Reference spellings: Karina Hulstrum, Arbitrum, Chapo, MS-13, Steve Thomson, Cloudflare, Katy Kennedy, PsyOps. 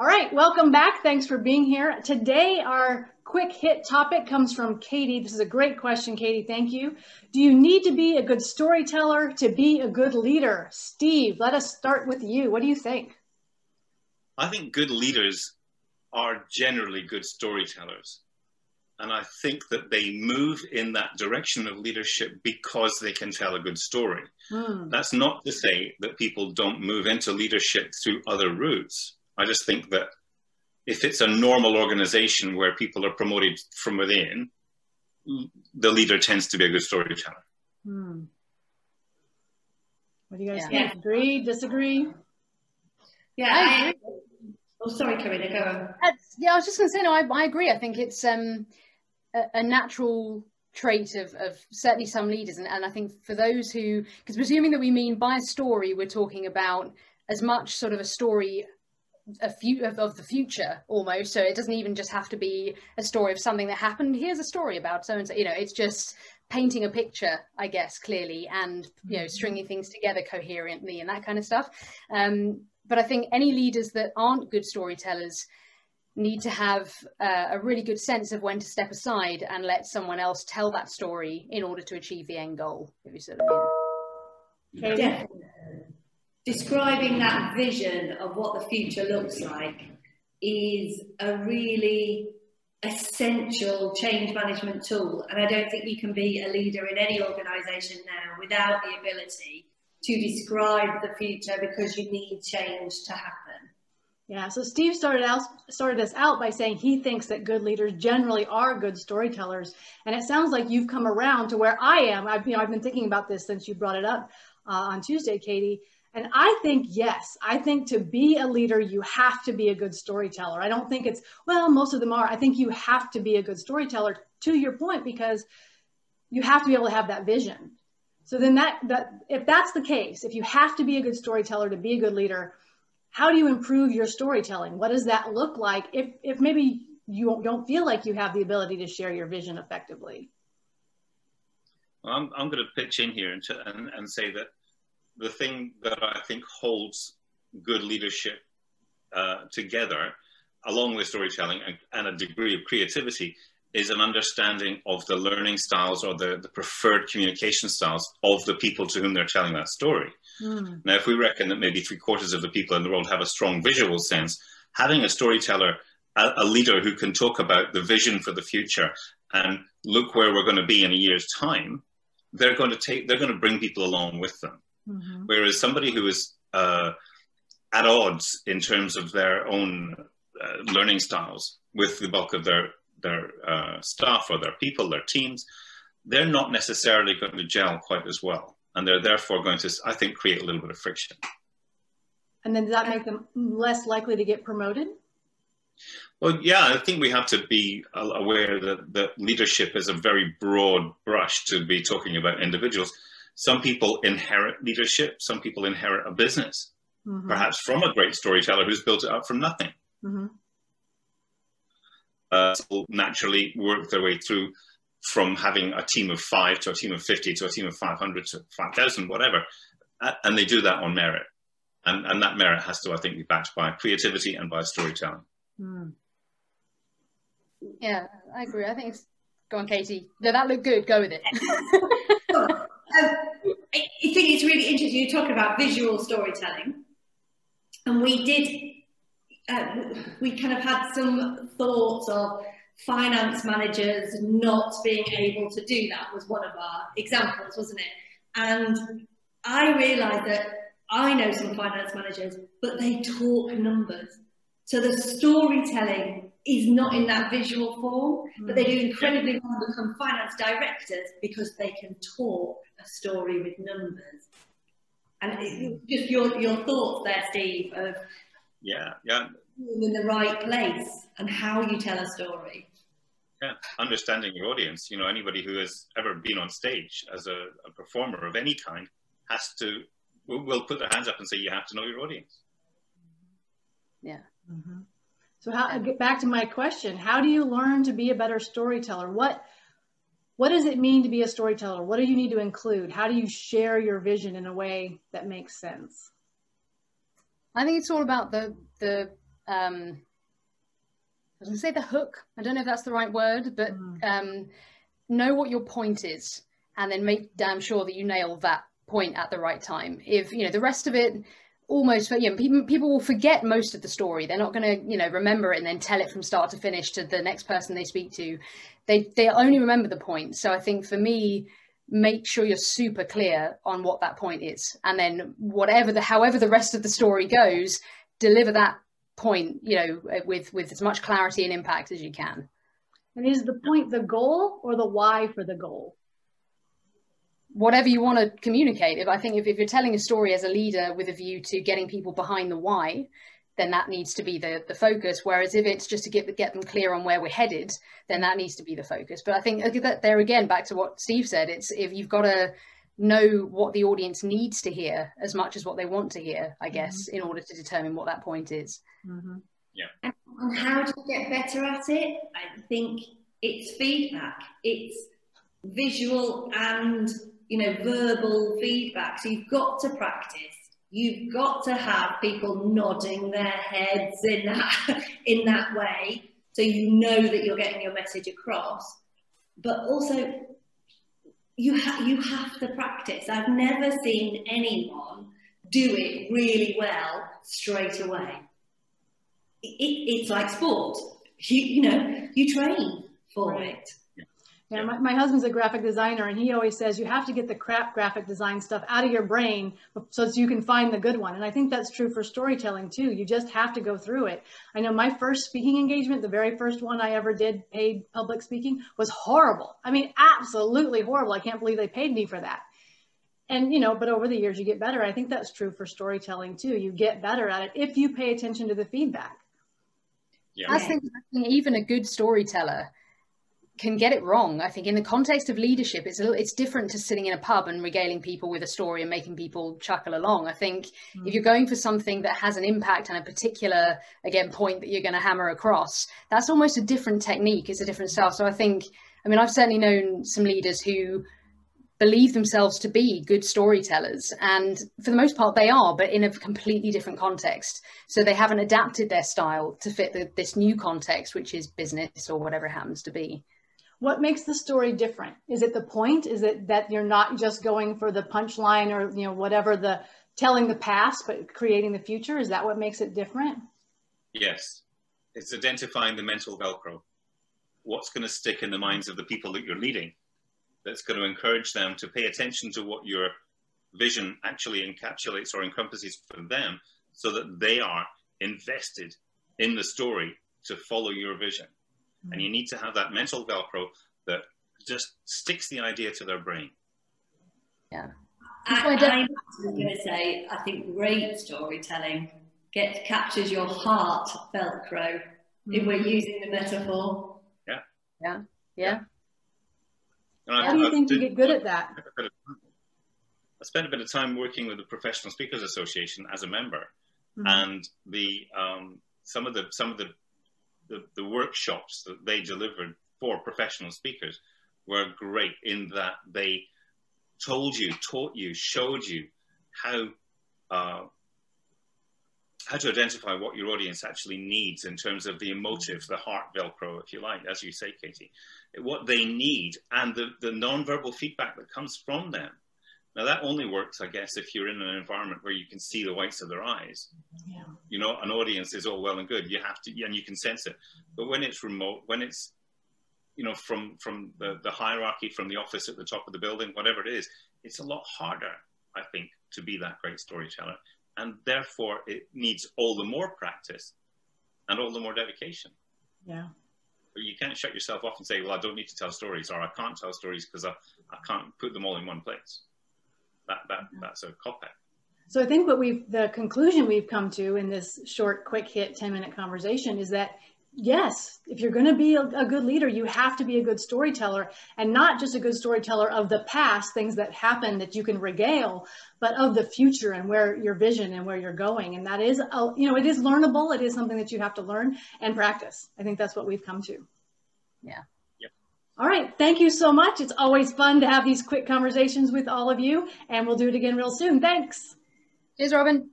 All right, welcome back. Thanks for being here. Today, our quick hit topic comes from Katy. This is a great question, Katy. Thank you. Do you need to be a good storyteller to be a good leader? Steve, let us start with you. What do you think? I think good leaders are generally good storytellers. And I think that they move in that direction of leadership because they can tell a good story. That's not to say that people don't move into leadership through other routes. I just think that if it's a normal organization where people are promoted from within, the leader tends to be a good storyteller. What do you guys think? Agree, disagree? Yeah, I agree. Oh, sorry, Karina, go on. Yeah, I was just going to say, no, I agree. I think it's a natural trait of certainly some leaders. And I think for those who, because presuming that we mean by a story, we're talking about as much sort of a story of the future almost. So it doesn't even just have to be a story of something that happened. Here's a story about so-and-so, you know, it's just painting a picture, I guess, clearly, and, you know, stringing things together coherently and that kind of stuff. But I think any leaders that aren't good storytellers need to have a really good sense of when to step aside and let someone else tell that story in order to achieve the end goal. If you sort of mean. Yeah. Describing that vision of what the future looks like is a really essential change management tool. And I don't think you can be a leader in any organisation now without the ability to describe the future, because you need change to happen. Yeah, so Steve started us out by saying he thinks that good leaders generally are good storytellers. And it sounds like you've come around to where I am. I've been thinking about this since you brought it up on Tuesday, Katy. And I think, yes, I think to be a leader, you have to be a good storyteller. I don't think it's, well, most of them are. I think you have to be a good storyteller, to your point, because you have to be able to have that vision. So then if that's the case, if you have to be a good storyteller to be a good leader, how do you improve your storytelling? What does that look like if maybe you don't feel like you have the ability to share your vision effectively? Well, I'm going to pitch in here and say that the thing that I think holds good leadership together, along with storytelling and a degree of creativity, is an understanding of the learning styles or the preferred communication styles of the people to whom they're telling that story. Now, if we reckon that maybe 3/4 of the people in the world have a strong visual sense, having a storyteller, a leader who can talk about the vision for the future and look where we're going to be in a year's time, they're going to bring people along with them. Whereas somebody who is at odds in terms of their own learning styles with the bulk of their staff or their people, their teams, they're not necessarily going to gel quite as well. And they're therefore going to, I think, create a little bit of friction. And then does that make them less likely to get promoted? Well, yeah, I think we have to be aware that leadership is a very broad brush to be talking about individuals. Some people inherit leadership, some people inherit a business, perhaps from a great storyteller who's built it up from nothing. Will naturally work their way through from having a team of 5 to a team of 50 to a team of 500 to 5,000, whatever. And they do that on merit. And that merit has to, I think, be backed by creativity and by storytelling. Yeah, I agree. I think it's... Go on, Katy. No, that looked good. Go with it. I think it's really interesting. You talk about visual storytelling. And we did... we kind of had some thoughts of finance managers not being able to do that was one of our examples, wasn't it? And I realised that I know some finance managers, but they talk numbers. So the storytelling is not in that visual form, but they do incredibly well to become finance directors because they can talk a story with numbers. And it, just your thoughts there, Steve, of... Yeah. In the right place and how you tell a story. Yeah, understanding your audience. You know, anybody who has ever been on stage as a performer of any kind has to, will put their hands up and say, you have to know your audience. Yeah. So how, get back to my question, how do you learn to be a better storyteller? What does it mean to be a storyteller? What do you need to include? How do you share your vision in a way that makes sense? I think it's all about the I was going to say the hook, I don't know if that's the right word, but know what your point is, and then make damn sure that you nail that point at the right time. If, you know, the rest of it, almost, you know, people will forget most of the story. They're not going to, you know, remember it and then tell it from start to finish to the next person they speak to. They only remember the point. So I think for me, make sure you're super clear on what that point is, and then whatever however the rest of the story goes, deliver that point, you know, with as much clarity and impact as you can. And is the point the goal or the why for the goal? Whatever you want to communicate. If I think if you're telling a story as a leader with a view to getting people behind the why, then that needs to be the focus. Whereas if it's just to get them clear on where we're headed, then that needs to be the focus. But I think that there again, back to what Steve said, it's if you've got to know what the audience needs to hear as much as what they want to hear, I guess, in order to determine what that point is. Yeah. And how do you get better at it? I think it's feedback. It's visual and, you know, verbal feedback. So you've got to practice. You've got to have people nodding their heads in that way, so you know that you're getting your message across. But also, you have to practice. I've never seen anyone do it really well straight away. It's like sport. You know, you train for it. Yeah, my husband's a graphic designer, and he always says you have to get the crap graphic design stuff out of your brain so you can find the good one. And I think that's true for storytelling too. You just have to go through it. I know my first speaking engagement, the very first one I ever did, paid public speaking, was horrible. I mean, absolutely horrible. I can't believe they paid me for that. And, you know, but over the years you get better. I think that's true for storytelling too. You get better at it if you pay attention to the feedback. Yeah. I think even a good storyteller can get it wrong. I think in the context of leadership, it's different to sitting in a pub and regaling people with a story and making people chuckle along. I think if you're going for something that has an impact and a particular, again, point that you're going to hammer across, that's almost a different technique. It's a different style. So I think, I mean, I've certainly known some leaders who believe themselves to be good storytellers, and for the most part they are, but in a completely different context. So they haven't adapted their style to fit this new context, which is business or whatever it happens to be. What makes the story different? Is it the point? Is it that you're not just going for the punchline or, you know, whatever, the telling the past, but creating the future? Is that what makes it different? Yes. It's identifying the mental Velcro. What's going to stick in the minds of the people that you're leading? That's going to encourage them to pay attention to what your vision actually encapsulates or encompasses for them, so that they are invested in the story to follow your vision. And you need to have that mental Velcro that just sticks the idea to their brain. Yeah. I was going to say, I think great storytelling captures your heart Velcro, if we're using the metaphor. Yeah. How do you think you get good at that? I spent a bit of time working with the Professional Speakers Association as a member, and the some of the workshops that they delivered for professional speakers were great in that they told you, taught you, showed you how to identify what your audience actually needs in terms of the emotive, the heart Velcro, if you like, as you say, Katy, what they need, and the nonverbal feedback that comes from them. Now that only works, I guess, if you're in an environment where you can see the whites of their eyes. Yeah. You know, an audience is all well and good. You have to, and you can sense it. But when it's remote, when it's, you know, from the hierarchy, from the office at the top of the building, whatever it is, it's a lot harder, I think, to be that great storyteller. And therefore it needs all the more practice and all the more dedication. Yeah. But you can't shut yourself off and say, well, I don't need to tell stories, or I can't tell stories because I can't put them all in one place. That's a cop-out. So I think the conclusion we've come to in this short, quick hit, 10-minute conversation is that, yes, if you're going to be a good leader, you have to be a good storyteller, and not just a good storyteller of the past, things that happened that you can regale, but of the future and where your vision and where you're going. And that is, you know, it is learnable. It is something that you have to learn and practice. I think that's what we've come to. Yeah. All right, thank you so much. It's always fun to have these quick conversations with all of you, and we'll do it again real soon. Thanks. Cheers, Robin.